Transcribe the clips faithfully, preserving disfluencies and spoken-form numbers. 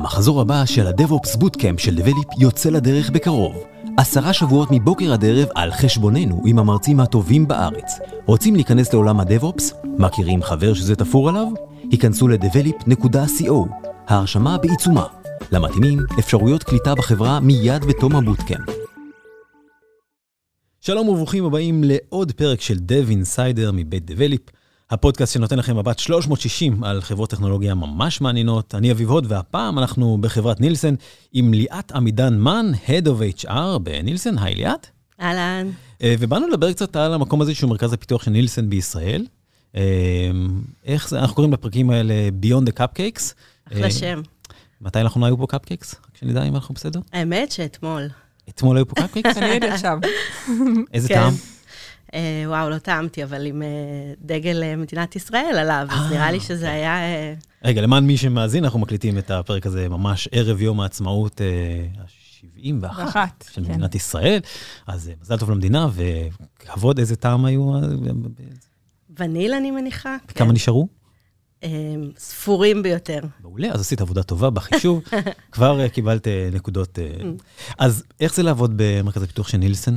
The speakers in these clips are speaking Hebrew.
המחזור הבא של הדב-אופס בוטקאמפ של Develop יוצא לדרך בקרוב. עשרה שבועות מבוקר עד ערב על חשבוננו עם המרצים הטובים בארץ. רוצים להיכנס לעולם הדב-אופס? מכירים חבר שזה תפור עליו? היכנסו ל-develop נקודה co. ההרשמה בעיצומה. למתאימים, אפשרויות קליטה בחברה מיד בתום הבוטקאמפ. שלום וברוכים הבאים לעוד פרק של Dev Insider מבית Develop. הפודקאסט שנותן לכם מבט שלוש מאות שישים על חברות טכנולוגיה ממש מעניינות. אני אביב הוד, והפעם אנחנו בחברת נילסן עם ליאת עמידן מן, Head of אייץ' אר בנילסן. היי ליאת. אהלן. ובאנו לדבר קצת על המקום הזה שהוא מרכז הפיתוח של נילסן בישראל. איך זה, אנחנו קוראים לפרקים האלה Beyond the Cupcakes. אחלה שם. מתי אנחנו היו פה קאפקייקס? רק שנדע אם אנחנו בסדר. האמת שאתמול. אתמול היו פה קאפקייקס? אני יודעת שם. איזה טעם? וואו, לא טעמתי, אבל עם דגל מדינת ישראל עליו, אז נראה לי שזה היה... רגע, למען מי שמאזין, אנחנו מקליטים את הפרק הזה ממש ערב יום העצמאות ה-שבעים ואחת של מדינת ישראל, אז מזל טוב למדינה, וכבוד איזה טעם היו? וניל, אני מניחה. כמה נשארו? ספורים ביותר. מעולה, אז עשית עבודה טובה בחישוב, כבר קיבלת נקודות. אז איך זה לעבוד במרכז הפיתוח של נילסן?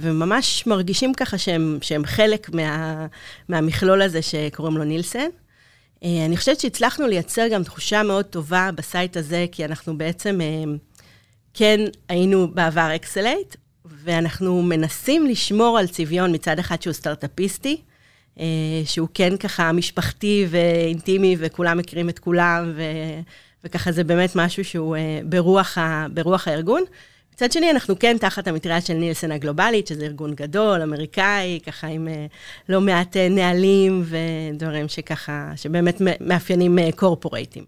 וממש מרגישים ככה שהם, שהם חלק מה, מהמכלול הזה שקוראים לו נילסן. אני חושבת שהצלחנו לייצר גם תחושה מאוד טובה בסייט הזה, כי אנחנו בעצם כן היינו בעבר Accelerate, ואנחנו מנסים לשמור על צביון מצד אחד שהוא סטארט-אפיסטי, שהוא כן ככה משפחתי ואינטימי, וכולם מכירים את כולם, וככה זה באמת משהו שהוא ברוח הארגון. מצד שני, אנחנו כן תחת המטריה של נילסן הגלובלית, שזה ארגון גדול, אמריקאי, ככה עם לא מעט נהלים ודברים שככה, שבאמת מאפיינים קורפורייטים.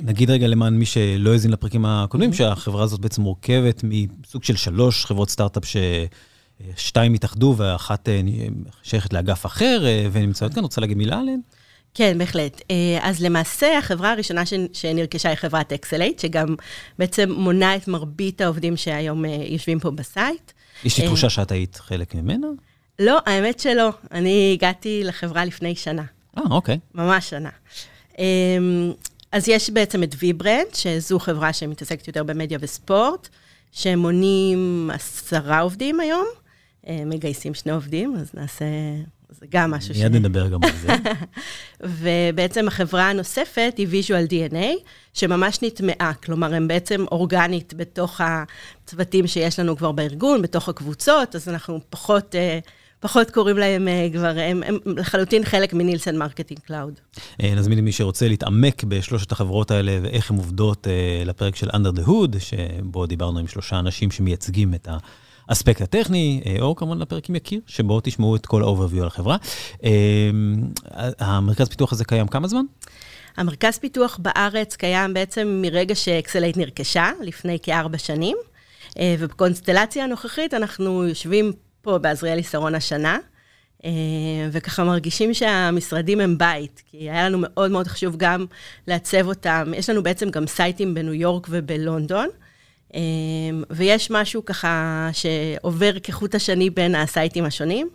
נגיד רגע למען מי שלא יזין לפרקים הקודמים, שהחברה הזאת בעצם מורכבת מסוג של שלוש חברות סטארט-אפ ששתיים התאחדו, ואחת שייכת לאגף אחר, ונמצאות כאן, רוצה להגיד מילה עליהן? כן, בהחלט. אז למעשה החברה הראשונה שנרכשה היא חברת Accelerate, שגם בעצם מונה את מרבית העובדים שהיום יושבים פה בסייט. יש לי תחושה שאת היית חלק ממנה? לא, האמת שלא. אני הגעתי לחברה לפני שנה. אה, אוקיי. ממש שנה. אז יש בעצם את ויברנד, שזו חברה שמתעסקת יותר במדיה וספורט, שמונים עשרה עובדים היום, מגייסים שני עובדים, אז נעשה, זה גם משהו ש... מיד נדבר גם על זה. ובעצם החברה הנוספת היא ויז'ואל די אן איי, שממש נטמעה, כלומר, הם בעצם אורגנית בתוך הצוותים שיש לנו כבר בארגון, בתוך הקבוצות, אז אנחנו פחות... פחות קוראים להם כבר, הם, הם לחלוטין חלק מנילסן מרקטינג קלאוד. נזמין למי שרוצה להתעמק בשלושת החברות האלה, ואיך הן עובדות לפרק של Under the Hood, שבו דיברנו עם שלושה אנשים שמייצגים את האספקט הטכני, או כמובן לפרק עם יקיר, שבו תשמעו את כל ה-overview על החברה. המרכז פיתוח הזה קיים כמה זמן? המרכז פיתוח בארץ קיים בעצם מרגע שאקסלייט נרכשה, לפני כארבע שנים, ובקונסטלציה הנוכחית אנחנו יושבים פה בעזריאלי שרון השנה, וככה מרגישים שהמשרדים הם בית, כי היה לנו מאוד מאוד חשוב גם לעצב אותם, יש לנו בעצם גם סייטים בניו יורק ובלונדון, ויש משהו ככה שעובר כחוט השני בין הסייטים השונים,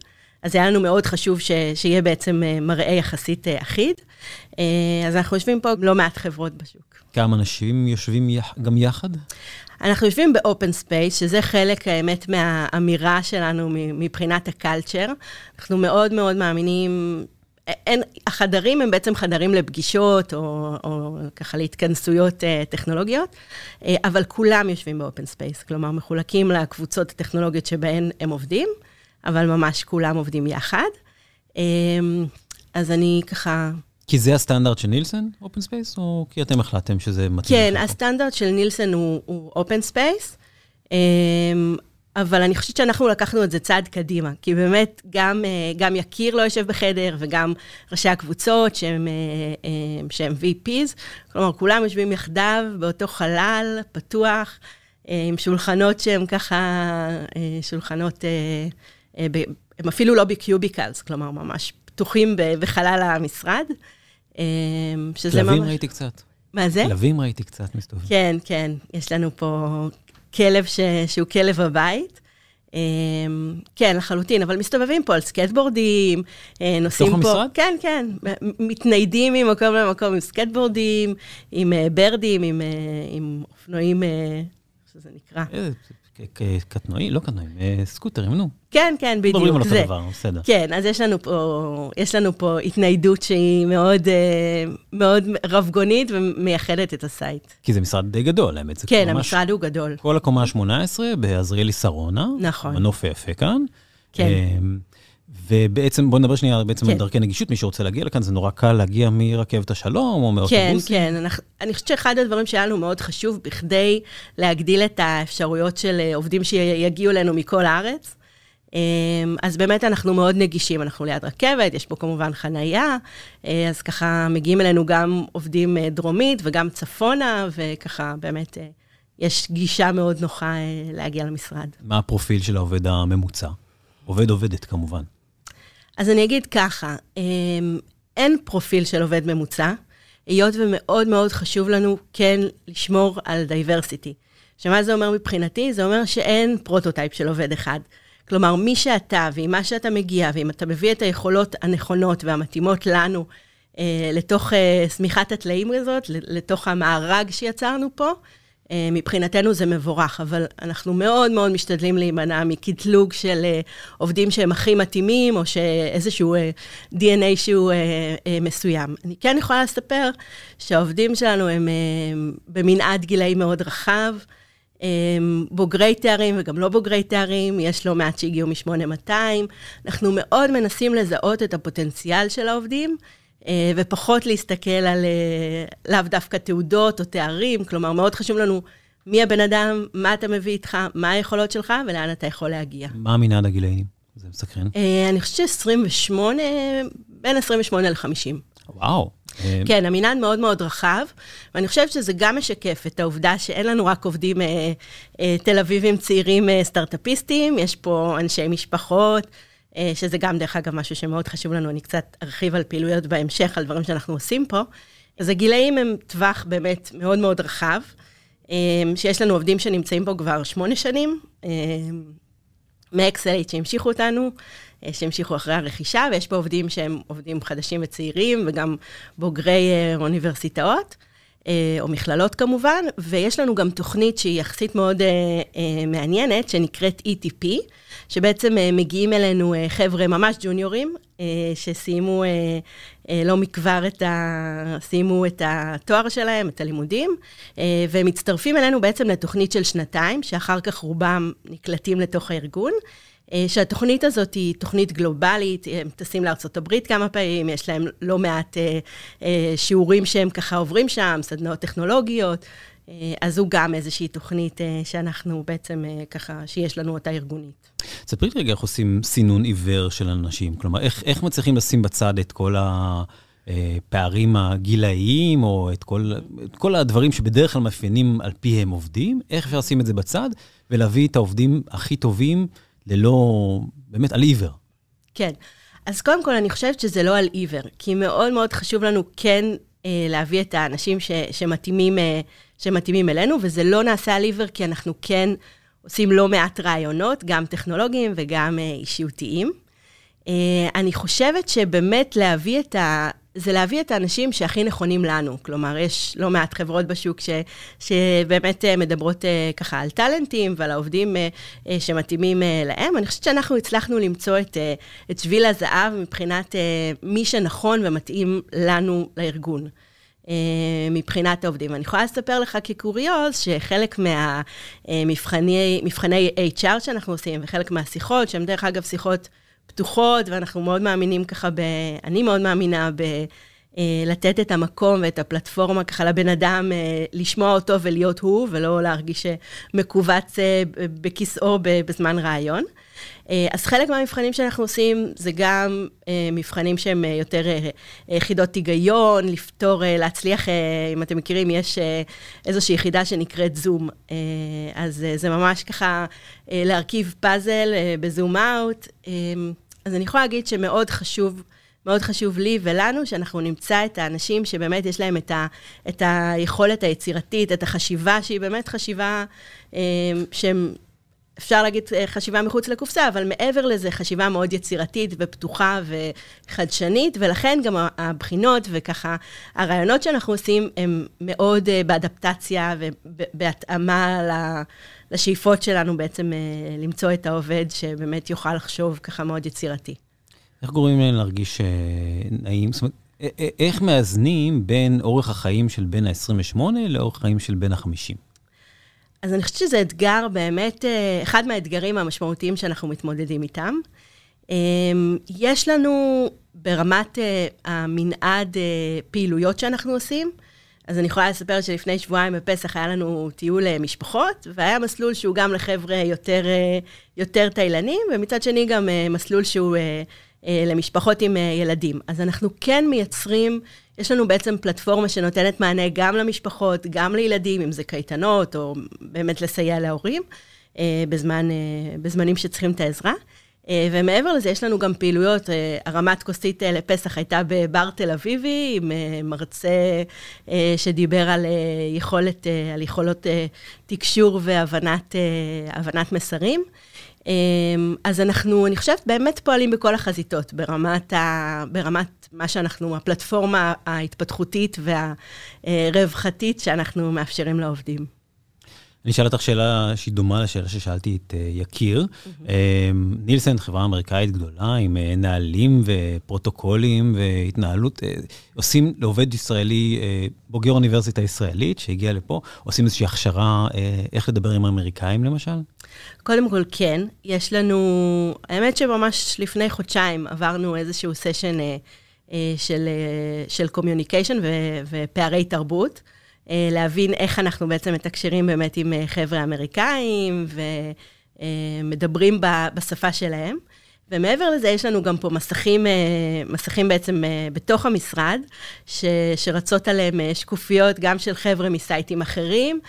אז היה לנו מאוד חשוב ש... שיהיה בעצם מראה יחסית אחיד, אז אנחנו יושבים פה לא מעט חברות בשוק. כמה אנשים יושבים יח... גם יחד? אנחנו יושבים באופן ספייס, שזה חלק האמת מהאמירה שלנו מבחינת הקלצ'ר. אנחנו מאוד מאוד מאמינים, אין, החדרים הם בעצם חדרים לפגישות או, או ככה להתכנסויות אה, טכנולוגיות, אה, אבל כולם יושבים באופן ספייס, כלומר מחולקים לקבוצות הטכנולוגיות שבהן הם עובדים, אבל ממש כולם עובדים יחד. אה, אז אני ככה... כי זה הסטנדרט של נילסן, אופן ספייס, או כי אתם החלטתם שזה מתאים? כן, הסטנדרט של נילסן הוא אופן ספייס, אבל אני חושבת שאנחנו לקחנו את זה צעד קדימה, כי באמת גם, גם יקיר לא יושב בחדר, וגם ראשי הקבוצות שהם, שהם וי פיז, כלומר, כולם יושבים יחדיו באותו חלל פתוח, עם שולחנות שהם ככה, שולחנות, הם אפילו לא בקיוביקלס, כלומר, ממש פתוחים בחלל המשרד. כלבים ראיתי קצת. מה זה? כלבים ראיתי קצת מסתובב. כן, כן, יש לנו פה... כלב ש... שהוא כלב הבית, כן, לחלוטין, אבל מסתובבים פה על סקטבורדים, נוסעים פה... תוך המשרד? כן, כן, מתניידים ממקום למקום עם סקטבורדים, עם ברדים, עם, עם אופנועים, איך שזה נקרא. קטנועים, לא קטנועים, סקוטרים, נו. כן, כן, בדיוק. מדברים על אותו דבר, בסדר. כן, אז יש לנו פה, יש לנו פה התניידות שהיא מאוד, מאוד רבגונית ומייחדת את הסייט. כי זה משרד די גדול, האמת. כן, המשרד הוא גדול. כל הקומה ה-שמונה עשרה בעזריאלי סרונה. נכון. מנוף יפה כאן. כן. ובעצם, בוא נדבר שנייה, בעצם על דרכי נגישות, מי שרוצה להגיע לכאן, זה נורא קל להגיע מרכבת השלום או מאוטובוס. כן, כן. אני חושבת שאחד הדברים שהיה לנו מאוד חשוב, בכדי להגדיל את האפשרויות של עובדים שיגיעו לנו מכל הארץ. אז באמת אנחנו מאוד נגישים, אנחנו ליד רכבת, יש פה כמובן חנייה, אז ככה מגיעים אלינו גם עובדים דרומית וגם צפונה, וככה באמת יש גישה מאוד נוחה להגיע למשרד. מה הפרופיל של העובד הממוצע? עובד עובדת כמובן. אז אני אגיד ככה, אין פרופיל של עובד ממוצע, היות ומאוד מאוד חשוב לנו כן לשמור על דייברסיטי. שמה זה אומר מבחינתי? זה אומר שאין פרוטוטייפ של עובד אחד. כלומר, מי שאתה ועם מה שאתה מגיע, ואם אתה מביא את היכולות הנכונות והמתאימות לנו, לתוך סמיכת התלעים הזאת, לתוך המארג שיצרנו פה, מבחינתנו זה מבורך, אבל אנחנו מאוד מאוד משתדלים להימנע מקטלוג של עובדים שהם הכי מתאימים, או שאיזשהו די אן איי שהוא מסוים. אני כן יכולה לספר שהעובדים שלנו הם במנעד גילאי מאוד רחב, בוגרי תארים וגם לא בוגרי תארים, יש לא מעט שהגיעו מ-שמונה מאתיים, אנחנו מאוד מנסים לזהות את הפוטנציאל של העובדים, ופחות להסתכל על לאו דווקא תעודות או תארים, כלומר מאוד חשוב לנו מי הבן אדם, מה אתה מביא איתך, מה היכולות שלך ולאן אתה יכול להגיע. מה מנעד הגילאים? זה מסקרן. אני חושבת עשרים ושמונה, בין עשרים ושמונה ל-חמישים. וואו. כן, המנעד מאוד מאוד רחב, ואני חושבת שזה גם משקף את העובדה שאין לנו רק עובדים תל אביבים צעירים סטארט-אפיסטים, יש פה אנשי משפחות, שזה גם דרך אגב משהו שמאוד חשוב לנו, אני קצת ארחיב על פעילויות בהמשך, על דברים שאנחנו עושים פה. אז הגילאים הם טווח באמת מאוד מאוד רחב, שיש לנו עובדים שנמצאים פה כבר שמונה שנים, מאקסלרייט שהמשיכו אותנו, שהמשיכו אחרי הרכישה, ויש פה עובדים שהם עובדים חדשים וצעירים, וגם בוגרי אוניברסיטאות, או מכללות כמובן, ויש לנו גם תוכנית שהיא יחסית מאוד מעניינת, שנקראת אי טי פי, שבעצם מגיעים אלינו חבר'ה ממש ג'וניורים, שסיימו לא מכבר את, ה... סיימו את התואר שלהם, את הלימודים, והם מצטרפים אלינו בעצם לתוכנית של שנתיים, שאחר כך רובם נקלטים לתוך הארגון, שהתוכנית הזאת היא תוכנית גלובלית, הם טסים לארצות הברית כמה פעמים, יש להם לא מעט שיעורים שהם ככה עוברים שם, סדנאות טכנולוגיות, אז הוא גם איזושהי תוכנית שאנחנו בעצם ככה, שיש לנו אותה ארגונית. ספרית רגע, איך עושים סינון עיוור של אנשים? כלומר, איך, איך מצליחים לשים בצד את כל הפערים הגילאיים, או את כל, את כל הדברים שבדרך כלל מאפיינים על פי הם עובדים? איך אפשר לשים את זה בצד ולהביא את העובדים הכי טובים ללא, באמת, על עיוור? כן. אז קודם כל, אני חושבת שזה לא על עיוור, כי מאוד מאוד חשוב לנו כן להביא את האנשים ש, שמתאימים... שמתאימים אלינו, וזה לא נעשה על עיוור, כי אנחנו כן עושים לא מעט רעיונות, גם טכנולוגיים וגם אישיותיים. אני חושבת שבאמת להביא את ה... זה להביא את האנשים שהכי נכונים לנו, כלומר, יש לא מעט חברות בשוק ש... שבאמת מדברות ככה על טלנטים ועל העובדים שמתאימים להם. אני חושבת שאנחנו הצלחנו למצוא את, את שביל הזהב מבחינת מי שנכון ומתאים לנו לארגון. מבחינת העובדים. אני יכולה לספר לך כקוריוז, שחלק מהמבחני, מבחני אייץ' אר שאנחנו עושים, וחלק מהשיחות, שהן דרך אגב שיחות פתוחות, ואנחנו מאוד מאמינים ככה, ב, אני מאוד מאמינה ב, לתת את המקום ואת הפלטפורמה ככה לבן אדם, לשמוע אותו ולהיות הוא, ולא להרגיש מקובץ בכיסאו בזמן רעיון. אז חלק מהמבחנים שאנחנו עושים, זה גם מבחנים שהם יותר יחידות היגיון, לפתור, להצליח, אם אתם מכירים, יש איזושהי יחידה שנקראת זום. אז זה ממש ככה להרכיב פאזל בזום אאוט. אז אני יכולה להגיד שמאוד חשוב, מאוד חשוב לי ולנו, שאנחנו נמצא את האנשים שבאמת יש להם את, ה, את היכולת היצירתית, את החשיבה שהיא באמת חשיבה, שהם, אפשר להגיד חשיבה מחוץ לקופסה, אבל מעבר לזה חשיבה מאוד יצירתית ופתוחה וחדשנית, ולכן גם הבחינות וככה הרעיונות שאנחנו עושים, הם מאוד באדפטציה ובהתאמה לשאיפות שלנו בעצם למצוא את העובד שבאמת יוכל לחשוב ככה מאוד יצירתי. איך גורמים להם להרגיש נעים? זאת אומרת, איך מאזנים בין אורך החיים של בין ה-עשרים ושמונה לאורך החיים של בין ה-חמישים? אז אני חושבת שזה אתגר באמת, אחד מהאתגרים המשמעותיים שאנחנו מתמודדים איתם. יש לנו ברמת המנעד פעילויות שאנחנו עושים, אז אני יכולה לספר שלפני שבועיים בפסח היה לנו טיול משפחות, והיה מסלול שהוא גם לחבר'ה יותר, יותר טיילנים, ומצד שני גם מסלול שהוא למשפחות עם ילדים. אז אנחנו כן מייצרים, יש לנו בעצם פלטפורמה שנותנת מענה גם למשפחות, גם לילדים, אם זה קייטנות, או באמת לסייע להורים, בזמן, בזמנים שצריכים את העזרה. ומעבר לזה, יש לנו גם פעילויות, הרמת כוסית לפסח הייתה בבר תל אביבי, עם מרצה שדיבר על יכולת, על יכולות תקשור והבנת, הבנת מסרים. אז אנחנו, אני חושבת, באמת פועלים בכל החזיתות, ברמת, ה, ברמת מה שאנחנו, הפלטפורמה ההתפתחותית והרווחתית שאנחנו מאפשרים לעובדים. אני אשאל אותך שאלה שהיא דומה לשאלה ששאלתי את יקיר. Mm-hmm. נילסן, חברה אמריקאית גדולה, עם נהלים ופרוטוקולים והתנהלות, עושים לעובד ישראלי, בוגר אוניברסיטה ישראלית שהגיע לפה, עושים איזושהי הכשרה, איך לדבר עם האמריקאים למשל? קודם כל כן, יש לנו, האמת שממש לפני חודשיים עברנו איזשהו סשן של, של communication ו, ופערי תרבות, להבין איך אנחנו בעצם מתקשרים באמת עם חבר'ה אמריקאים, ומדברים בשפה שלהם. ומעבר לזה, יש לנו גם פה מסכים, מסכים בעצם בתוך המשרד, ש, שרצות עליהם שקופיות גם של חבר'ה מסייטים אחרים,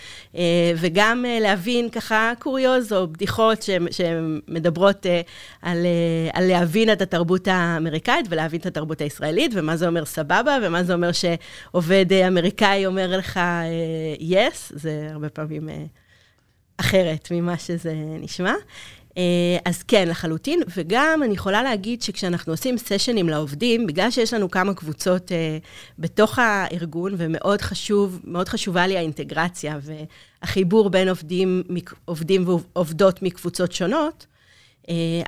וגם להבין ככה קוריוז או בדיחות שמדברות על, על להבין את התרבות האמריקאית ולהבין את התרבות הישראלית, ומה זה אומר סבבה, ומה זה אומר שעובד אמריקאי אומר לך yes, זה הרבה פעמים אחרת ממה שזה נשמע. אז כן, לחלוטין, וגם אני יכולה להגיד שכשאנחנו עושים סשנים לעובדים, בגלל שיש לנו כמה קבוצות בתוך הארגון, ומאוד חשוב, מאוד חשובה לי האינטגרציה והחיבור בין עובדים, עובדים ועובדות מקבוצות שונות,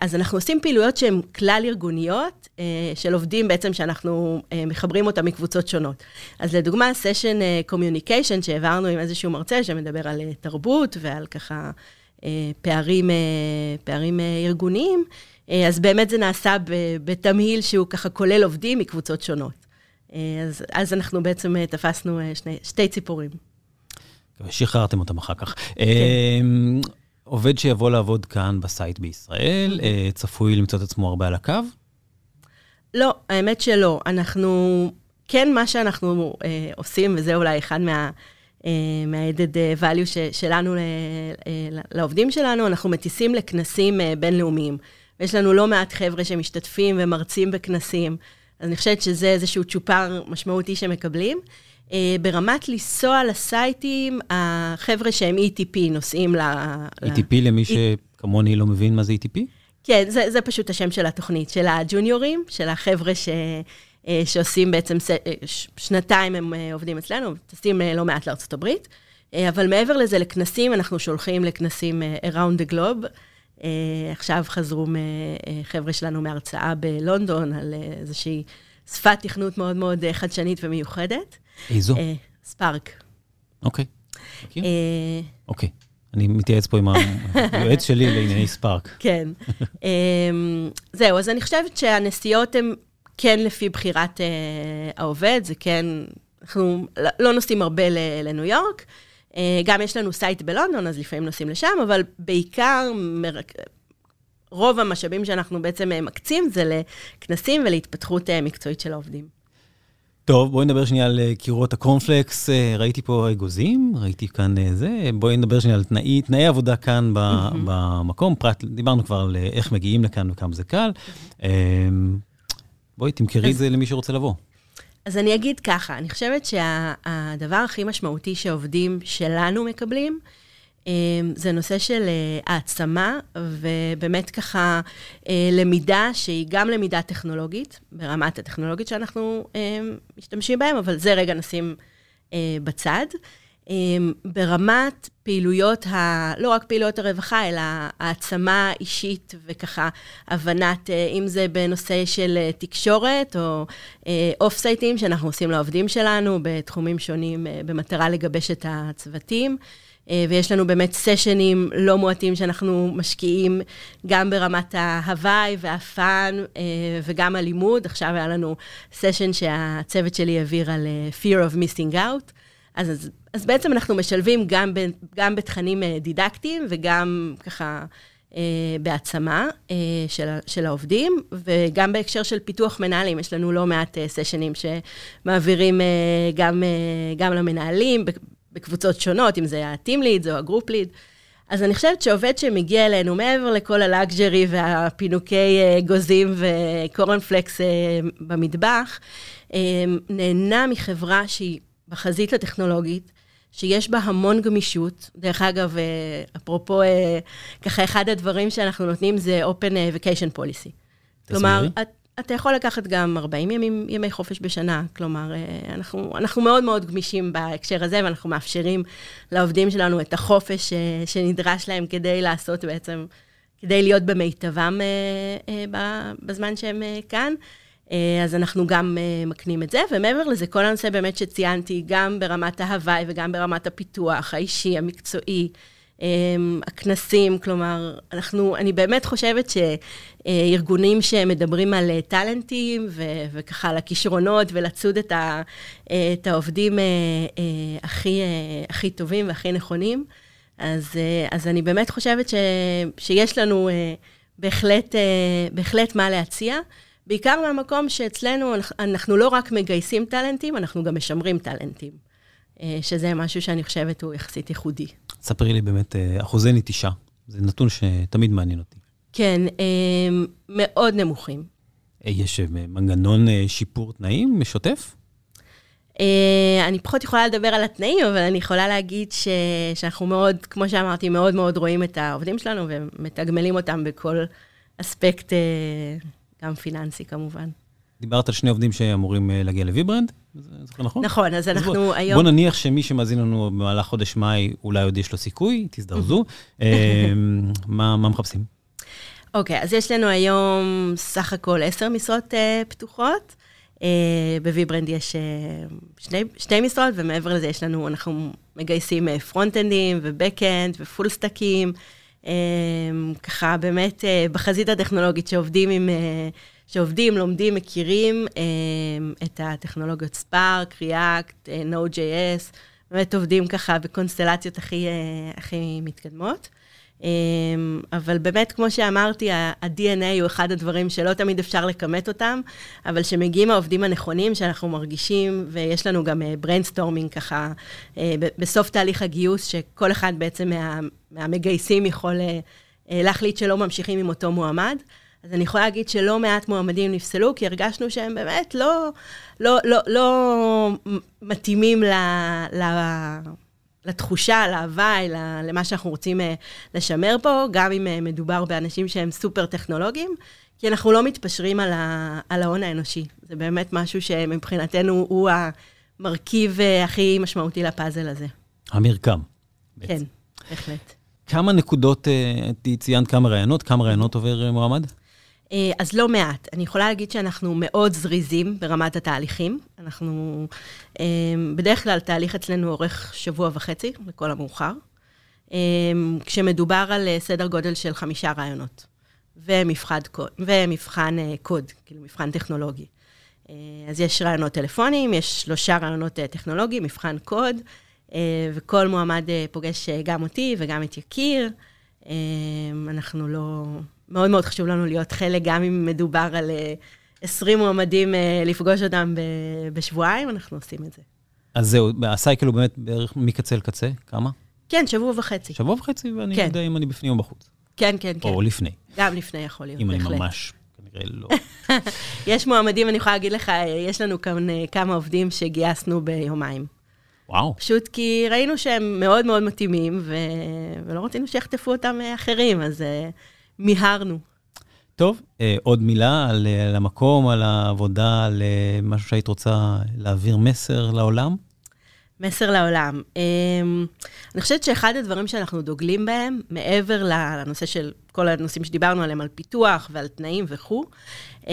אז אנחנו עושים פעילויות שהן כלל ארגוניות, של עובדים בעצם שאנחנו מחברים אותם מקבוצות שונות. אז לדוגמה, סשן קומיוניקיישן שהעברנו עם איזשהו מרצה שמדבר על תרבות ועל ככה פערים, פערים ארגוניים, אז באמת זה נעשה בתמהיל שהוא ככה כולל עובדים מקבוצות שונות. אז, אז אנחנו בעצם תפסנו שני, שתי ציפורים. שחררתם אותם אחר כך. Okay. עובד שיבוא לעבוד כאן בסייט בישראל, צפוי למצוא את עצמו הרבה על הקו? לא, האמת שלא. אנחנו, כן, מה שאנחנו עושים, וזה אולי אחד מה... מהעדד value שלנו לעובדים שלנו, אנחנו מטיסים לכנסים בינלאומיים. ויש לנו לא מעט חבר'ה שמשתתפים ומרצים בכנסים, אז אני חושבת שזה איזשהו צ'ופר משמעותי שמקבלים. ברמת לנסוע לסייטים, החבר'ה שהם E T P נוסעים ל... E T P למי שכמוני לא מבין מה זה E T P? כן, זה, זה פשוט השם של התוכנית, של הג'וניורים, של החבר'ה ש... שעושים בעצם שנתיים הם עובדים אצלנו, טסים לא מעט לארצות הברית, אבל מעבר לזה לכנסים, אנחנו שולחים לכנסים around the globe, עכשיו חזרו חבר'ה שלנו מהרצאה בלונדון, על איזושהי שפת תכנות מאוד מאוד חדשנית ומיוחדת. איזו? ספארק. אוקיי. אוקיי. אני מתייעץ פה עם היועץ שלי לענייני ספארק. כן. זהו, אז אני חושבת שהנסיעות הן, כן לפי בחירת אה, העובד, זה כן, אנחנו לא נוסעים הרבה לניו יורק, אה, גם יש לנו סייט בלונדון, אז לפעמים נוסעים לשם, אבל בעיקר מרק... רוב המשאבים שאנחנו בעצם מקצים, זה לכנסים ולהתפתחות אה, מקצועית של העובדים. טוב, בואי נדבר שנייה על קירות הקורנפלקס, ראיתי פה אגוזים, ראיתי כאן זה, בואי נדבר שנייה על תנאי, תנאי עבודה כאן mm-hmm. במקום, פרט, דיברנו כבר על איך מגיעים לכאן וכמה זה קל, mm-hmm. בואי תמכרי את זה למי שרוצה לבוא. אז אני אגיד ככה, אני חושבת שהדבר הכי משמעותי שעובדים שלנו מקבלים, זה נושא של העצמה, ובאמת ככה למידה שהיא גם למידה טכנולוגית, ברמת הטכנולוגית שאנחנו משתמשים בהם, אבל זה רגע נשים בצד. ברמת פעילויות, ה, לא רק פעילויות הרווחה, אלא העצמה אישית וככה הבנת, אם זה בנושא של תקשורת או אוף סייטים שאנחנו עושים לעובדים שלנו, בתחומים שונים במטרה לגבש את הצוותים, ויש לנו באמת סשנים לא מועטים שאנחנו משקיעים גם ברמת ההוואי והפן וגם הלימוד. עכשיו היה לנו סשן שהצוות שלי העביר על fear of missing out. אז, אז, אז בעצם אנחנו משלבים גם, ב, גם בתכנים דידקטיים וגם ככה בעצמה של, של העובדים, וגם בהקשר של פיתוח מנהלים. יש לנו לא מעט סשנים שמעבירים גם, גם למנהלים, בקבוצות שונות, אם זה ה-team lead או ה-group lead. אז אני חושבת שעובד שמגיע אלינו, מעבר לכל הלאגז'רי והפינוקי גוזים וקורנפלקס במטבח, נהנה מחברה שהיא בחזית הטכנולוגית, שיש בה המון גמישות. דרך אגב, אפרופו, ככה אחד הדברים שאנחנו נותנים זה open vacation policy. כלומר, אתה יכול לקחת גם ארבעים ימים, ימי חופש בשנה, כלומר, אנחנו, אנחנו מאוד מאוד גמישים בהקשר הזה, ואנחנו מאפשרים לעובדים שלנו את החופש שנדרש להם כדי לעשות בעצם, כדי להיות במיטבם בזמן שהם כאן, אז אנחנו גם מקנים את זה, ומעבר לזה, כל הנושא באמת שציינתי, גם ברמת ההוואי וגם ברמת הפיתוח האישי, המקצועי, הכנסים, כלומר, אנחנו, אני באמת חושבת שארגונים שמדברים על טלנטים ו, וככה על הכישרונות ולצוד את, ה, את העובדים הכי, הכי טובים והכי נכונים, אז, אז אני באמת חושבת ש, שיש לנו בהחלט, בהחלט מה להציע, בעיקר מהמקום שאצלנו אנחנו לא רק מגייסים טלנטים, אנחנו גם משמרים טלנטים, שזה משהו שאני חושבת הוא יחסית ייחודי. ספרי לי באמת, אחוזי נטישה, זה נתון שתמיד מעניין אותי. כן, מאוד נמוכים. יש מנגנון שיפור תנאים משותף? אני פחות יכולה לדבר על התנאים, אבל אני יכולה להגיד ש... שאנחנו מאוד, כמו שאמרתי, מאוד מאוד רואים את העובדים שלנו, ומתגמלים אותם בכל אספקט, גם פיננסי כמובן. דיברת על שני עובדים שאמורים להגיע לויברנד, זה נכון? נכון, אז אנחנו היום... בוא נניח שמי שמאזין לנו במהלך חודש מאי, אולי עוד יש לו סיכוי, תזדרזו. מה מחפשים? אוקיי, אז יש לנו היום סך הכל עשר משרות פתוחות, בויברנד יש שתי משרות, ומעבר לזה יש לנו, אנחנו מגייסים פרונט-אנדים ובק-אנד ופול-סטקים, ככה באמת בחזית הטכנולוגית שעובדים עם... שעובדים, לומדים, מכירים את הטכנולוגיות Spark, React, Node.js, באמת עובדים ככה בקונסטלציות הכי, הכי מתקדמות. אבל באמת, כמו שאמרתי, ה-די אן איי הוא אחד הדברים שלא תמיד אפשר לכמת אותם, אבל שמגיעים העובדים הנכונים שאנחנו מרגישים, ויש לנו גם בריינסטורמינג ככה, בסוף תהליך הגיוס, שכל אחד בעצם מה, מהמגייסים יכול להחליט שלא ממשיכים עם אותו מועמד. אז אני יכולה להגיד שלא מעט מועמדים נפסלו, כי הרגשנו שהם באמת לא, לא, לא, לא מתאימים ל, ל, לתחושה, להווי, למה שאנחנו רוצים לשמר פה, גם אם מדובר באנשים שהם סופר טכנולוגיים, כי אנחנו לא מתפשרים על, ה, על ההון האנושי. זה באמת משהו שמבחינתנו הוא המרכיב הכי משמעותי לפאזל הזה. המרקם. כן, בהחלט. כמה נקודות, ציינת כמה רעיונות, כמה רעיונות עובר מועמד? אז לא מעט. אני יכולה להגיד שאנחנו מאוד זריזים ברמת התהליכים. אנחנו, בדרך כלל תהליך אצלנו אורך שבוע וחצי, לכל המאוחר, כשמדובר על סדר גודל של חמישה רעיונות, ומבחן קוד, כאילו מבחן טכנולוגי. אז יש רעיונות טלפונים, יש שלושה רעיונות טכנולוגיים, מבחן קוד, וכל מועמד פוגש גם אותי וגם את יקיר. אנחנו לא... מאוד מאוד חשוב לנו להיות חלק, גם אם מדובר על עשרים מועמדים לפגוש אותם בשבועיים, אנחנו עושים את זה. אז זהו, הסייקל הוא באמת בערך מקצה לקצה, כמה? כן, שבוע וחצי. שבוע וחצי, ואני יודע אם אני בפנים או בחוץ. כן, כן, כן. או לפני. גם לפני יכול להיות, בהחלט. אם אני ממש... כנראה לא. יש מועמדים, אני יכולה להגיד לך, יש לנו כאן כמה עובדים שגייסנו ביומיים. וואו. פשוט כי ראינו שהם מאוד מאוד מתאימים, ו... ולא רצינו שיחטפו אותם אחרים, אז uh, מיהרנו. טוב, uh, עוד מילה על, על המקום, על העבודה, על uh, משהו שהיית רוצה להעביר מסר לעולם? מסר לעולם. Um, אני חושבת שאחד הדברים שאנחנו דוגלים בהם, מעבר לנושא של כל הנושאים שדיברנו עליהם, על פיתוח ועל תנאים וכו', um,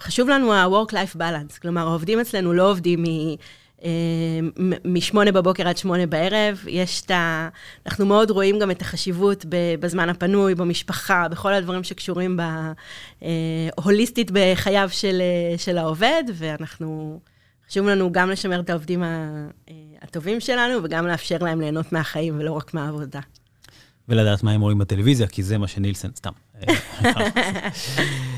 חשוב לנו ה-work-life balance. כלומר, העובדים אצלנו לא עובדים משמונה um, בבוקר עד שמונה בערב. יש את ה... אנחנו מאוד רואים גם את החשיבות בזמן הפנוי, במשפחה, בכל הדברים שקשורים בהוליסטית בחייו של, של העובד, ואנחנו... חשוב לנו גם לשמר את העובדים הטובים שלנו, וגם לאפשר להם ליהנות מהחיים, ולא רק מהעבודה. ולדעת מה הם רואים בטלוויזיה, כי זה מה שנילסן, סתם.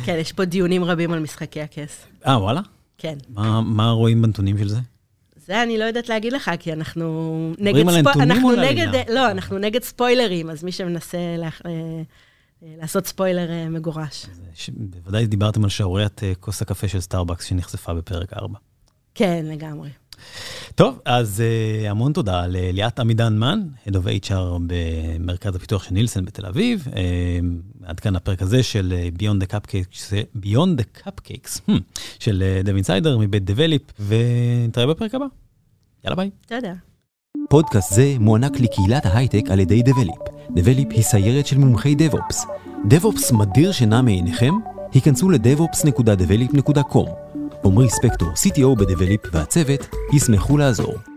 כן, יש פה דיונים רבים על משחקי הכס. אה, וואלה? כן. מה רואים בנתונים של זה? זה אני לא יודעת להגיד לך, כי אנחנו נגד ספוילרים, אז מי שמנסה לעשות ספוילר מגורש. בוודאי דיברתם על שעוריית כוס הקפה של סטארבקס, שנחשפה בפרק ארבע. כן, לגמרי. טוב, אז uh, המון תודה לליאת עמידן מן, Head of אייץ' אר במרכז הפיתוח של נילסן בתל אביב. Uh, עד כאן הפרק הזה של Beyond the Cupcakes, Beyond the Cupcakes hmm, של Dev Insider מבית Develop, ונתראה בפרק הבא. יאללה ביי. תודה. פודקאסט זה מוענק לקהילת ההייטק על ידי Develop. Develop היא סיירת של מומחי DevOps. DevOps מדיר שינה מעיניכם? היכנסו ל-דב אופס דוט דבלופ דוט קום. עומרי ספקטור, סי טי או ב-Develop והצוות, ישמחו לעזור.